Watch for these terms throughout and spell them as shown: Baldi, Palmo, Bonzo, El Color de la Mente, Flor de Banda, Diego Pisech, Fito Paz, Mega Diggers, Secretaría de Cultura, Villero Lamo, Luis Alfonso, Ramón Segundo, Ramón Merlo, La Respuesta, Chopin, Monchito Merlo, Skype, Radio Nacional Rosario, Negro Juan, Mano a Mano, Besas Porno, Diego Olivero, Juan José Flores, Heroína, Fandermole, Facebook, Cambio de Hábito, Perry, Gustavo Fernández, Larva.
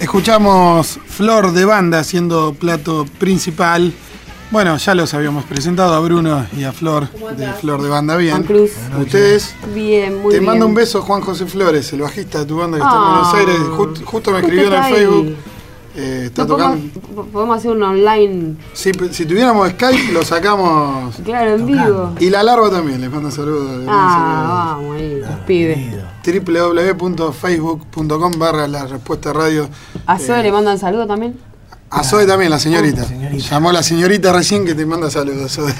Escuchamos Flor de Banda siendo plato principal. Bueno, ya los habíamos presentado a Bruno y a Flor de Flor de Banda. Bien. Cruz. ¿Ustedes? Bien, muy bien. Te mando un beso, Juan José Flores, el bajista de tu banda que está en Buenos Aires. Justo me escribió en el Facebook. Está tocando. Podemos hacer un online. Si tuviéramos Skype, lo sacamos. Claro, en vivo. Y la Larva también, les mando saludos. Vamos ahí, los pibes. www.facebook.com/La Respuesta Radio. A Zoe le mandan saludos también. A Zoe también, la señorita. Llamó la señorita recién que te manda saludos, Zoe.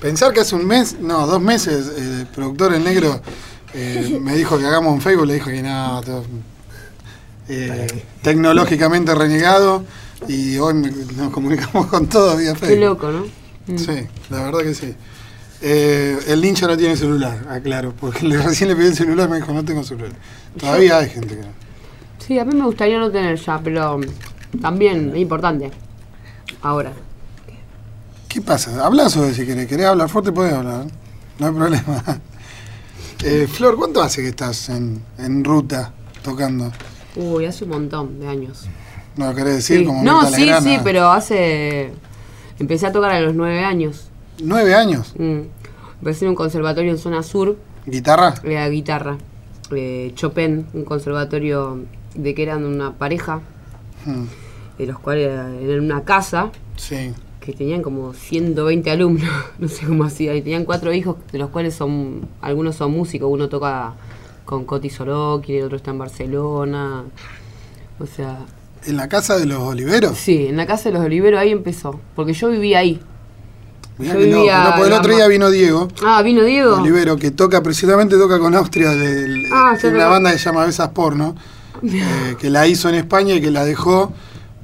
Pensar que hace un mes, no, 2 meses, el productor El Negro me dijo que hagamos un Facebook, le dijo que no, todo, tecnológicamente renegado, y hoy nos comunicamos con todos vía Facebook. Qué loco, ¿no? Sí, la verdad que sí. El ninja no tiene celular, aclaro, porque recién le pedí el celular y me dijo, no tengo celular. Todavía hay gente que no. Sí, a mí me gustaría no tener ya, pero también es importante. Ahora. ¿Qué pasa? Hablás o si querés. ¿Querés hablar fuerte? Podés hablar. No hay problema. Flor, ¿cuánto hace que estás en ruta tocando? Uy, hace un montón de años. ¿No querés decir? Sí. Como no, sí, grana. Sí, pero hace... Empecé a tocar a los 9 años. ¿9 años? Empecé en un conservatorio en zona sur. ¿Guitarra? Guitarra. Chopin, un conservatorio de que eran una pareja, de los cuales eran una casa, sí, que tenían como 120 alumnos, no sé cómo hacía, y tenían 4 hijos, de los cuales algunos son músicos, uno toca con Coti Soroky, el otro está en Barcelona, o sea... ¿En la casa de los Oliveros? Sí, en la casa de los Oliveros, ahí empezó, porque yo vivía ahí. Mirá, el otro día vino Diego. Ah, vino Diego Olivero, que toca, precisamente toca con Austria, tiene una banda que se llama Besas Porno, que la hizo en España y que la dejó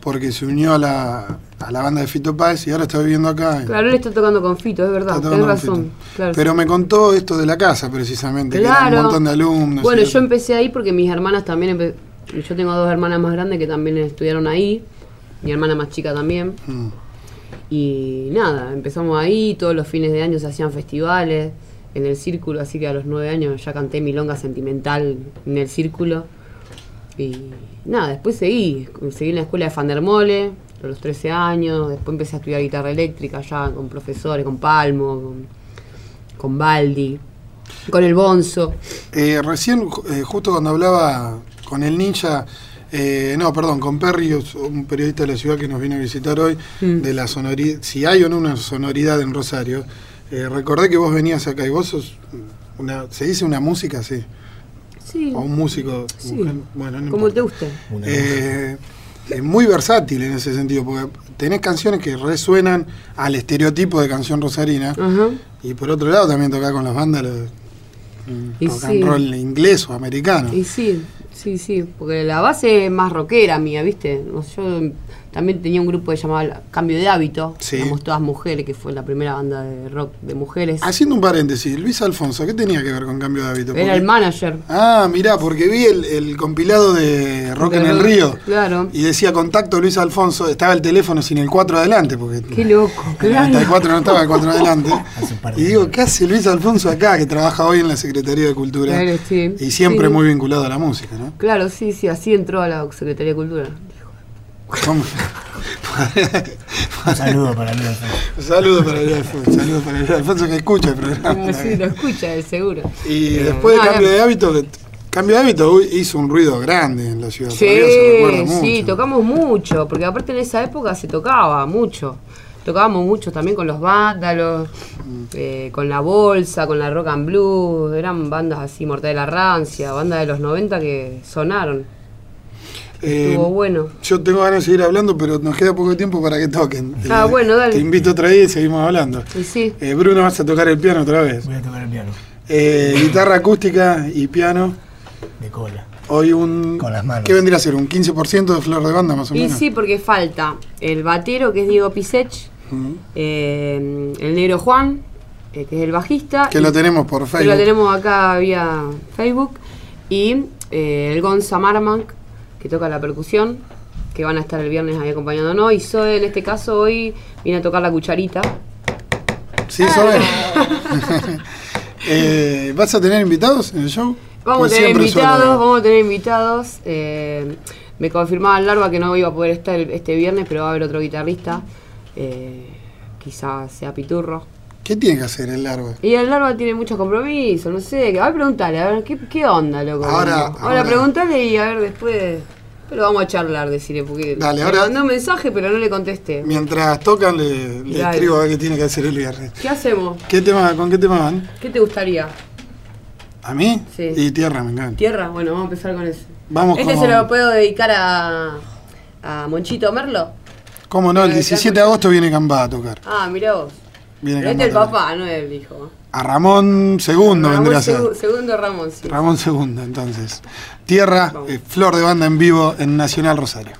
porque se unió a la banda de Fito Paz y ahora está viviendo acá. Claro, él está tocando con Fito, es verdad, tenés razón. Claro, pero sí, me contó esto de la casa precisamente, claro, que era un montón de alumnos. Bueno, yo empecé ahí porque mis hermanas también, yo tengo 2 hermanas más grandes que también estudiaron ahí, mi hermana más chica también. Y nada, empezamos ahí, todos los fines de año se hacían festivales en el círculo, así que a los 9 años ya canté Milonga Sentimental en el círculo. Y nada, después seguí en la escuela de Fandermole a los 13 años, después empecé a estudiar guitarra eléctrica ya con profesores, con Palmo, con Baldi, con el Bonzo. Recién, justo cuando hablaba con el ninja... no, perdón, con Perry, un periodista de la ciudad que nos viene a visitar hoy, de la sonoridad, si hay o no una sonoridad en Rosario. Recordé que vos venías acá y vos sos ¿se dice una música? Sí. Sí. O un músico. Sí. Bueno, no como te guste. Muy versátil en ese sentido, porque tenés canciones que resuenan al estereotipo de canción rosarina, y por otro lado también tocás con las bandas, rock and roll inglés o americano. Y sí. Sí, sí, porque la base es más rockera mía, ¿viste? Yo también tenía un grupo que llamaba Cambio de Hábito, éramos todas mujeres, que fue la primera banda de rock de mujeres. Haciendo un paréntesis, Luis Alfonso, ¿qué tenía que ver con Cambio de Hábito? Era el manager. Ah, mirá, porque vi el compilado de Rock en el Río. Claro. Y decía contacto Luis Alfonso, estaba el teléfono sin el 4 adelante. Porque qué loco, claro. Hasta el 4 no estaba, el 4 adelante. Y digo, ¿qué hace Luis Alfonso acá, que trabaja hoy en la Secretaría de Cultura? Claro, sí. Y siempre muy vinculado a la música, ¿no? Claro, sí, sí, así entró a la Secretaría de Cultura. ¿Cómo? Un saludo para Luis Alfonso. Un saludo para Luis Alfonso. Un saludo para Luis Alfonso, que escucha el programa. Sí, lo escucha, de seguro. Y después de Cambio de Hábito, hizo un ruido grande en la ciudad. Sí, se mucho. Sí, tocamos mucho, porque aparte en esa época se tocaba mucho. Tocábamos mucho también con los Vándalos, con La Bolsa, con la Rock and Blues. Eran bandas así, Mortadela Rancia, bandas de los 90 que sonaron. Estuvo bueno. Yo tengo ganas de seguir hablando, pero nos queda poco tiempo para que toquen. Bueno, dale. Te invito otra vez y seguimos hablando. Sí. Bruno, vas a tocar el piano otra vez. Voy a tocar el piano. Guitarra acústica y piano. De cola. Hoy con las manos. ¿Qué vendría a ser? ¿Un 15% de Flor de Banda más o menos? Y sí, porque falta el batero, que es Diego Pisech, el Negro Juan, que es el bajista. Que lo tenemos por Facebook. Que lo tenemos acá vía Facebook. Y el Gonza Maramanc, que toca la percusión, que van a estar el viernes ahí acompañándonos. Y Zoe, en este caso, hoy viene a tocar la cucharita. Sí, Zoe. ¿Vas a tener invitados en el show? Vamos a tener invitados, me confirmaba Larva que no iba a poder estar este viernes, pero va a haber otro guitarrista. Quizás sea Piturro. ¿Qué tiene que hacer el Larva? Y el Larva tiene muchos compromisos, no sé. A ver, preguntale, a ver, ¿qué onda, loco? Ahora preguntale y a ver después. Pero vamos a charlar, decirle, porque dale, ahora, le mandó un mensaje, pero no le contesté. Mientras tocan, le escribo a ver qué tiene que hacer el viernes. ¿Qué hacemos? ¿Con qué tema van? ¿Qué te gustaría? ¿A mí? Sí. Y Tierra, me encanta. ¿Tierra? Bueno, vamos a empezar con eso. Vamos este se lo puedo dedicar a Monchito Merlo. ¿Cómo no? El 17 de agosto viene Campa a tocar. Ah, mirá vos. Viene Campa. Este es el papá, no es el hijo. A Ramón Segundo vendrá a ser. Segundo Ramón, sí. Ramón Segundo, entonces. Tierra, Flor de Banda en vivo en Nacional Rosario.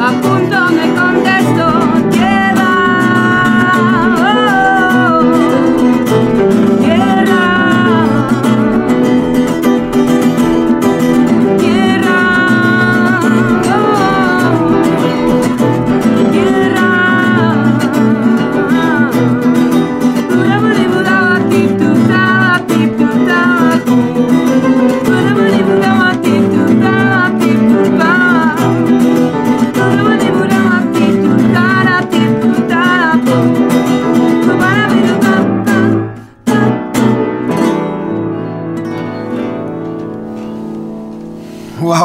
A punto me contestó, tierra.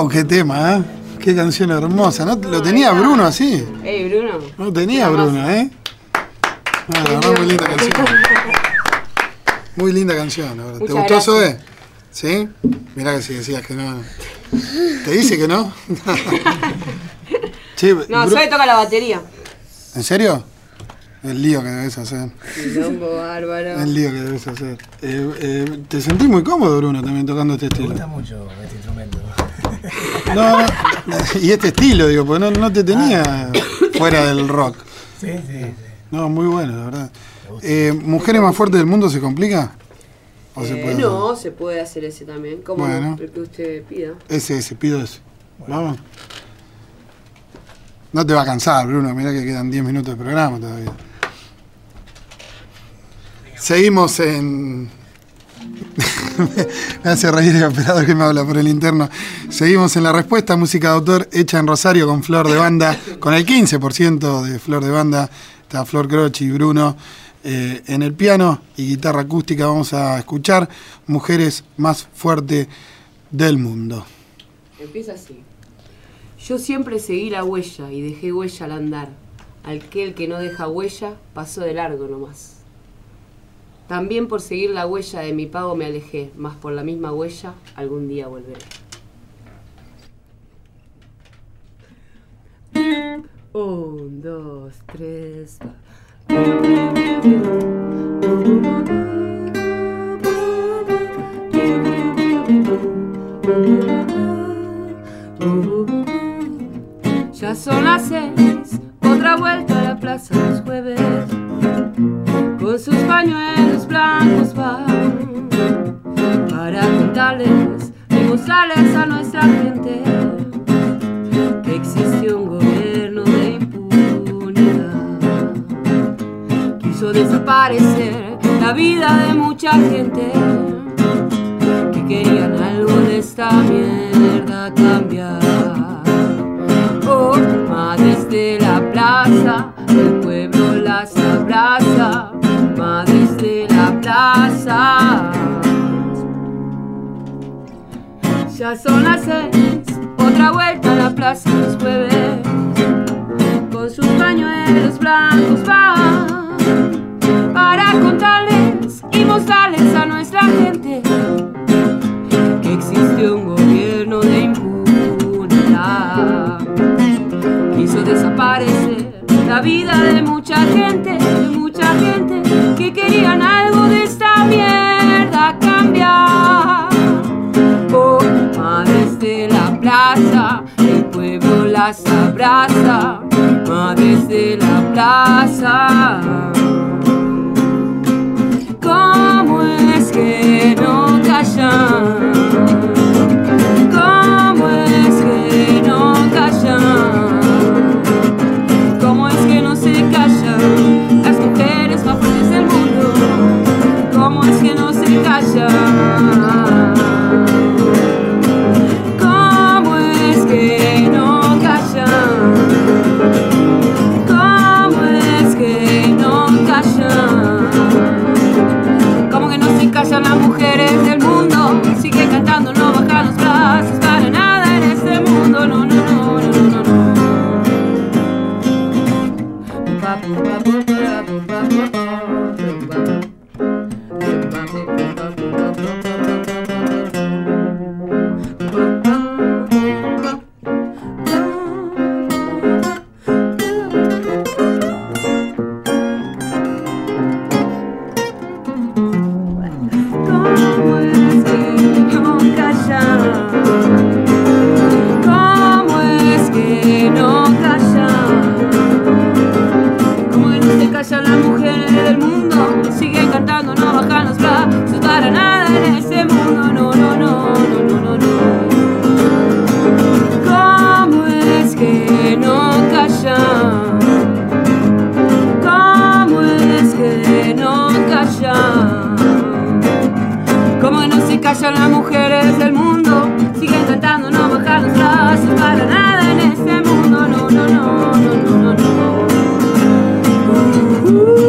Wow, qué tema, ¿eh? Qué canción hermosa. ¿No? Lo tenía Bruno así. Ey, Bruno. No tenía Bruno, ¿eh? Bueno, muy linda canción. Muy linda canción. ¿Te Muchas gustó eso de? ¿Sí? Mirá que si decías que no. ¿Te dice que no? Che, no, Zoe toca la batería. ¿En serio? El lío que debes hacer. Quilombo bárbaro. El lío que debes hacer. Te sentís muy cómodo, Bruno, también tocando este estilo. Me gusta mucho este instrumento. No, no, y este estilo, digo, porque no te tenía fuera del rock. Sí, sí, sí. No, muy bueno, la verdad. ¿Mujeres más fuertes del mundo se complica? ¿O se puede no, hacer? Se puede hacer ese también, como bueno, el que usted pida. Ese, pido ese. Bueno. Vamos. No te va a cansar, Bruno, mirá que quedan 10 minutos de programa todavía. Seguimos en... me hace reír el operador que me habla por el interno. Seguimos en La Respuesta, música de autor hecha en Rosario con Flor de Banda, con el 15% de Flor de Banda. Está Flor Crocci y Bruno en el piano y guitarra acústica. Vamos a escuchar Mujeres Más Fuerte del Mundo. Empieza así. Yo siempre seguí la huella y dejé huella al andar. Aquel que no deja huella pasó de largo nomás. También por seguir la huella de mi pago me alejé, mas por la misma huella algún día volveré. Un, dos, tres, va. Ya son las 6, otra vuelta a la plaza los jueves. Con sus pañuelos blancos van para contarles y mostrarles a nuestra gente que existe un gobierno de impunidad. Quiso desaparecer la vida de mucha gente que querían algo de esta mierda cambiar. Oh, madres de la plaza, el pueblo las abraza. Madres de la plaza. Ya son las 6, otra vuelta a la plaza los jueves. Con sus pañuelos blancos van para contarles y mostrarles a nuestra gente que existe un gobierno de impunidad. Quiso desaparecer la vida de mucha gente, que querían algo de esta mierda cambiar. Oh, madres de la plaza, el pueblo las abraza. Madres de la plaza. ¿Cómo es que no callan? ¿Cómo es que no callan? ¿Cómo es que no se callan? ¿Cómo es que no se callan? ¿Cómo es que no callan? ¿Cómo es que no callan? ¿Cómo que no se callan las mujeres del mundo? Sigue cantando, no bajan los brazos para nada en este mundo. No, no, no, no, no, no. Papu, papu, papu, papu, papu. Ooh.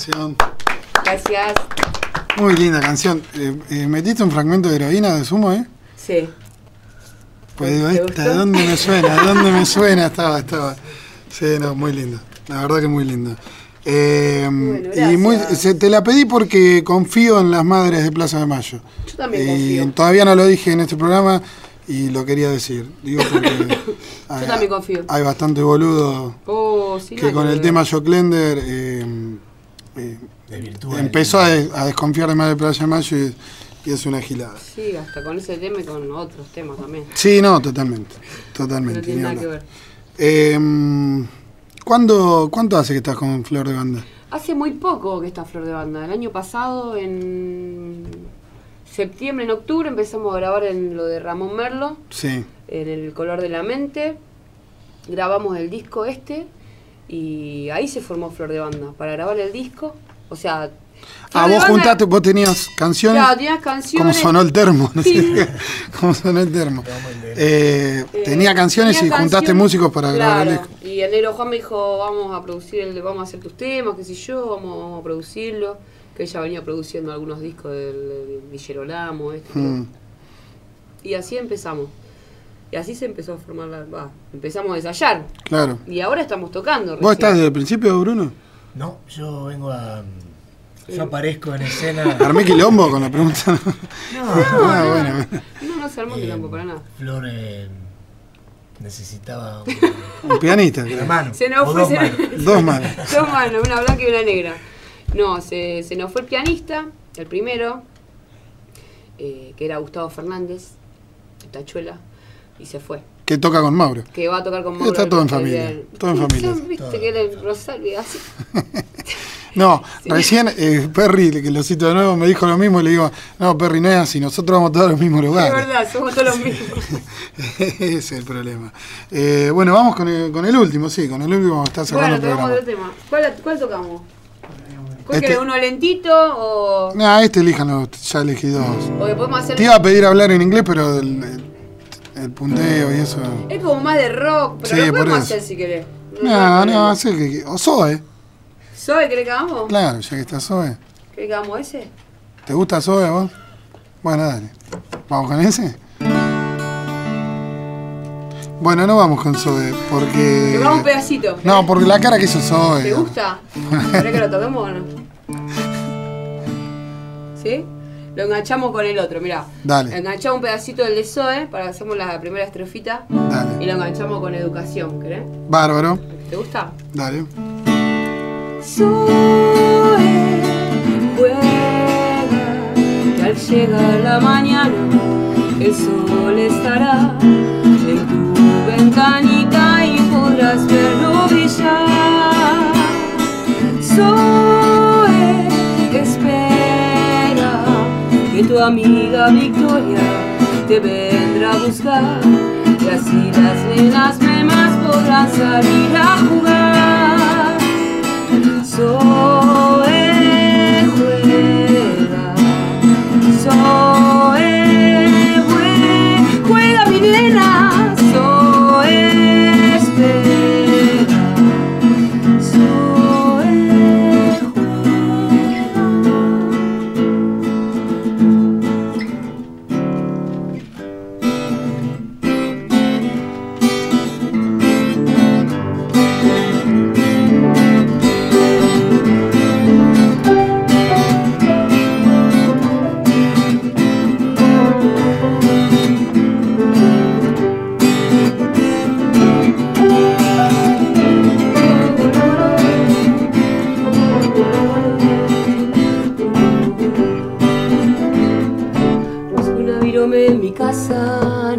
canción. Gracias. Muy linda canción. ¿Metiste un fragmento de Heroína de Sumo, eh? Sí. Pues ¿esta? ¿Dónde me suena? ¿Dónde me suena? Estaba. Sí, no, muy lindo. La verdad que muy lindo. Bueno, y te la pedí porque confío en las Madres de Plaza de Mayo. Yo también confío. Todavía no lo dije en este programa y lo quería decir. Digo porque yo también confío. Hay bastante boludo sí, que con el tema Joclender empezó a desconfiar de Madres de Plaza de Mayo y es una gilada. Sí, hasta con ese tema y con otros temas también. Sí, no, totalmente. No tiene nada que ver. ¿Cuánto hace que estás con Flor de Banda? Hace muy poco que está Flor de Banda. El año pasado, en septiembre, en octubre, empezamos a grabar en lo de Ramón Merlo. Sí. En El Color de la Mente. Grabamos el disco y ahí se formó Flor de Banda, para grabar el disco. O sea... vos juntaste, vos tenías canciones. Claro, tenías canciones. Como sonó el termo, no sé. Como sonó el termo. Tenía canciones y juntaste músicos para grabar el disco. Y el Negro Juan me dijo, vamos a hacer tus temas, qué sé yo, vamos a producirlo. Que ella venía produciendo algunos discos del Villero Lamo, Y así empezamos. Y así se empezó a formar empezamos a ensayar. Claro. Y ahora estamos tocando. ¿Vos estás desde el principio, Bruno? No, yo vengo a... Yo aparezco en escena. ¿Armé quilombo con la pregunta? No se armó quilombo para nada. Flor necesitaba un pianista. Una mano. Se nos fue, dos manos, una blanca y una negra. No, se nos fue el pianista, el primero, que era Gustavo Fernández, Tachuela, y se fue. Que toca con Mauro. Que va a tocar con Mauro. Está todo en familia. Todo en familia. Viste que era el Rosario así. No, sí. Recién Perry, que lo cito de nuevo, me dijo lo mismo y le digo, no, Perry, no es así, nosotros vamos todos a los mismos lugares. Es verdad, somos todos los mismos. Ese es el problema. Bueno, vamos con el último, sí, con el último está cerrando el programa. Bueno, tocamos el tema. ¿Cuál tocamos? ¿Cuál querés, uno lentito o...? No, elíjanlo, ya elegí dos. Porque podemos hacer... Te iba a pedir hablar en inglés, pero el punteo y eso... Es como más de rock, pero sí, lo podemos hacer si querés. No, hacer que... O Zoe. ¿Zoe querés que hagamos? Claro, ya que está Zoe. ¿Querés que hagamos ese? ¿Te gusta Zoe a vos? Bueno, dale. ¿Vamos con ese? Bueno, no vamos con Zoe, porque... Tocamos un pedacito. No, porque la cara que hizo Zoe. ¿Te gusta? ¿Querés que lo toquemos o no? ¿Sí? Lo enganchamos con el otro, mirá. Dale. Enganchamos un pedacito del de Zoe, para que hacemos la primera estrofita. Dale. Y lo enganchamos con Educación, ¿querés? Bárbaro. ¿Te gusta? Dale. Zoe, juega, que al llegar la mañana el sol estará en tu ventanita y podrás verlo brillar. Zoe, espera que tu amiga Victoria te vendrá a buscar y así las nenas memas podrán salir a jugar. Zoe, juega mi nena. Zoe, espera. Zoe, juega.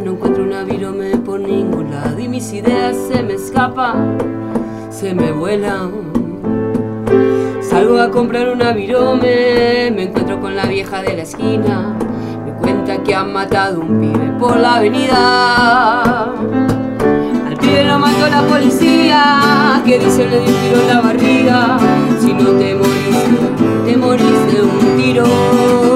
No encuentro una virome por ningún lado y mis ideas se me escapan, se me vuelan. Salgo a comprar una virome, me encuentro con la vieja de la esquina, me cuenta que han matado un pibe por la avenida. Al pibe lo mató la policía, que dice le dio un tiro en la barriga. Si no te morís, te morís de un tiro.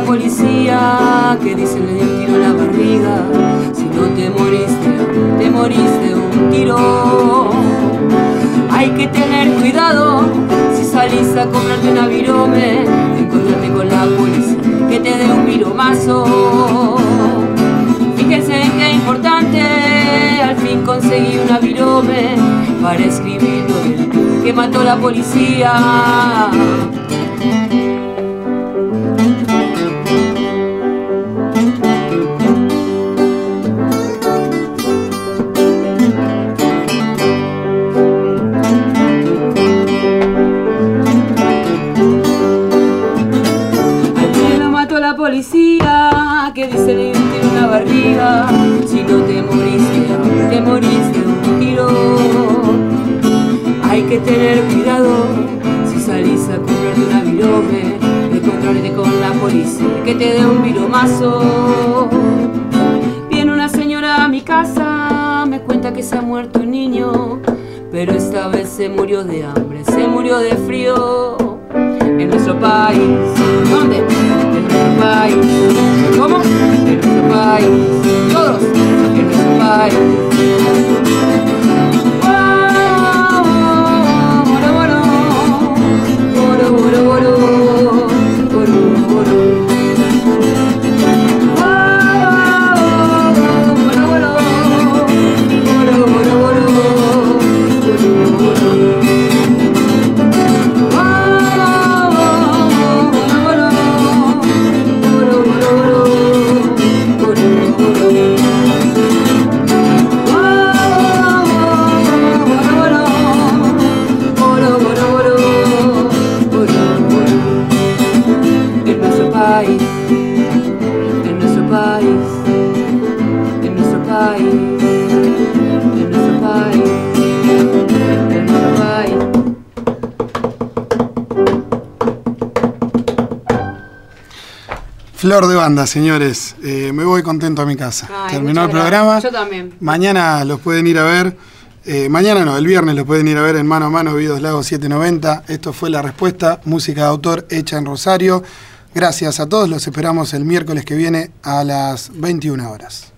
la policía que dice le dio un tiro en la barriga. Si no te moriste, te moriste un tiro. Hay que tener cuidado si salís a comprarte una virome, encontrarte con la policía que te dé un viromazo. Fíjense en qué importante, al fin conseguí una virome para escribir lo que mató la policía. Policía que dice le dio un tiro en la barriga, si no te moriste, te moriste un tiro. Hay que tener cuidado si salís a comprarte una virome, encontrarte con la policía que te dé un viromazo. Viene una señora a mi casa, me cuenta que se ha muerto un niño, pero esta vez se murió de hambre, se murió de frío. En nuestro país, ¿dónde? En nuestro país, ¿cómo? En nuestro país, todos, en nuestro país. Boro, boro, boro, boro, boro. Flor de Banda, señores. Me voy contento a mi casa. Ay, terminó el programa. Yo también. Mañana los pueden ir a ver. Mañana no, el viernes los pueden ir a ver en Mano a Mano, Vidos Lagos 790. Esto fue La Respuesta, música de autor hecha en Rosario. Gracias a todos. Los esperamos el miércoles que viene a las 21 horas.